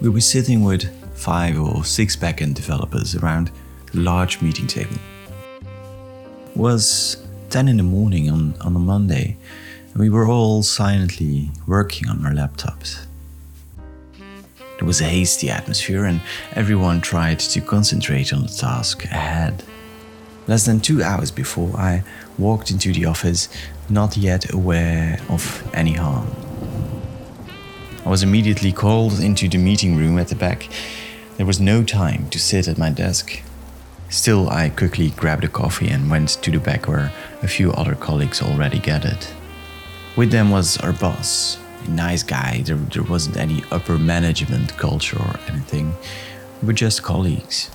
We'll be sitting with 5 or 6 backend developers around a large meeting table. It was 10 in the morning on a Monday, and we were all silently working on our laptops. There was a hasty atmosphere, and everyone tried to concentrate on the task ahead. Less than 2 hours before, I walked into the office, not yet aware of any harm. I was immediately called into the meeting room at the back. There was no time to sit at my desk. Still, I quickly grabbed a coffee and went to the back where a few other colleagues already gathered. With them was our boss. A nice guy. There wasn't any upper management culture or anything. We were just colleagues.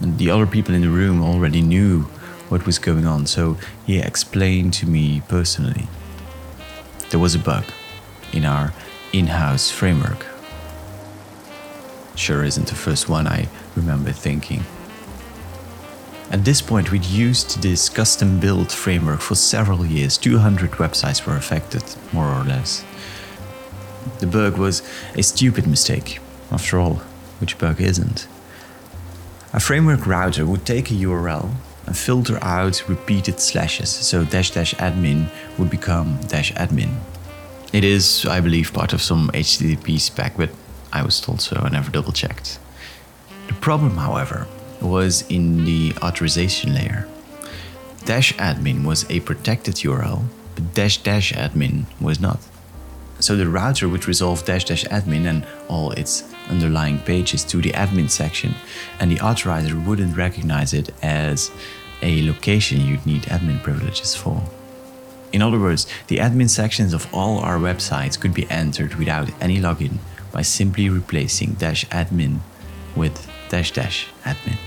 And the other people in the room already knew what was going on, so he explained to me personally. There was a bug in our in-house framework. Sure isn't the first one, I remember thinking. At this point, we'd used this custom-built framework for several years. 200 websites were affected, more or less. The bug was a stupid mistake. After all, which bug isn't? A framework router would take a URL and filter out repeated slashes, so --admin would become -admin. It is, I believe, part of some HTTP spec, but I was told so, I never double-checked. The problem, however, was in the authorization layer. -admin was a protected URL, but -admin was not. So the router would resolve -admin and all its underlying pages to the admin section, and the authorizer wouldn't recognize it as a location you'd need admin privileges for. In other words, the admin sections of all our websites could be entered without any login by simply replacing -admin with -admin.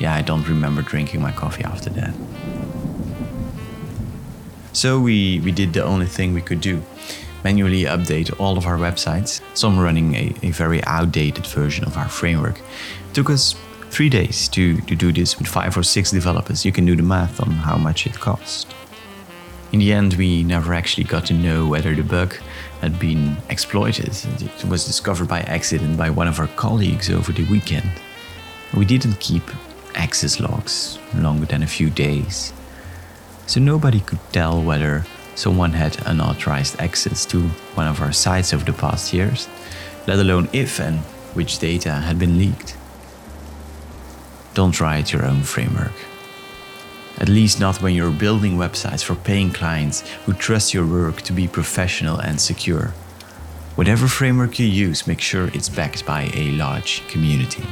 Yeah, I don't remember drinking my coffee after that. So we did the only thing we could do. Manually update all of our websites, some running a very outdated version of our framework. It took us 3 days to do this with 5 or 6 developers. You can do the math on how much it cost. In the end, we never actually got to know whether the bug had been exploited. It was discovered by accident by one of our colleagues over the weekend. We didn't keep access logs longer than a few days, so nobody could tell whether someone had unauthorized access to one of our sites over the past years, let alone if and which data had been leaked. Don't try it your own framework. At least not when you're building websites for paying clients who trust your work to be professional and secure. Whatever framework you use, make sure it's backed by a large community.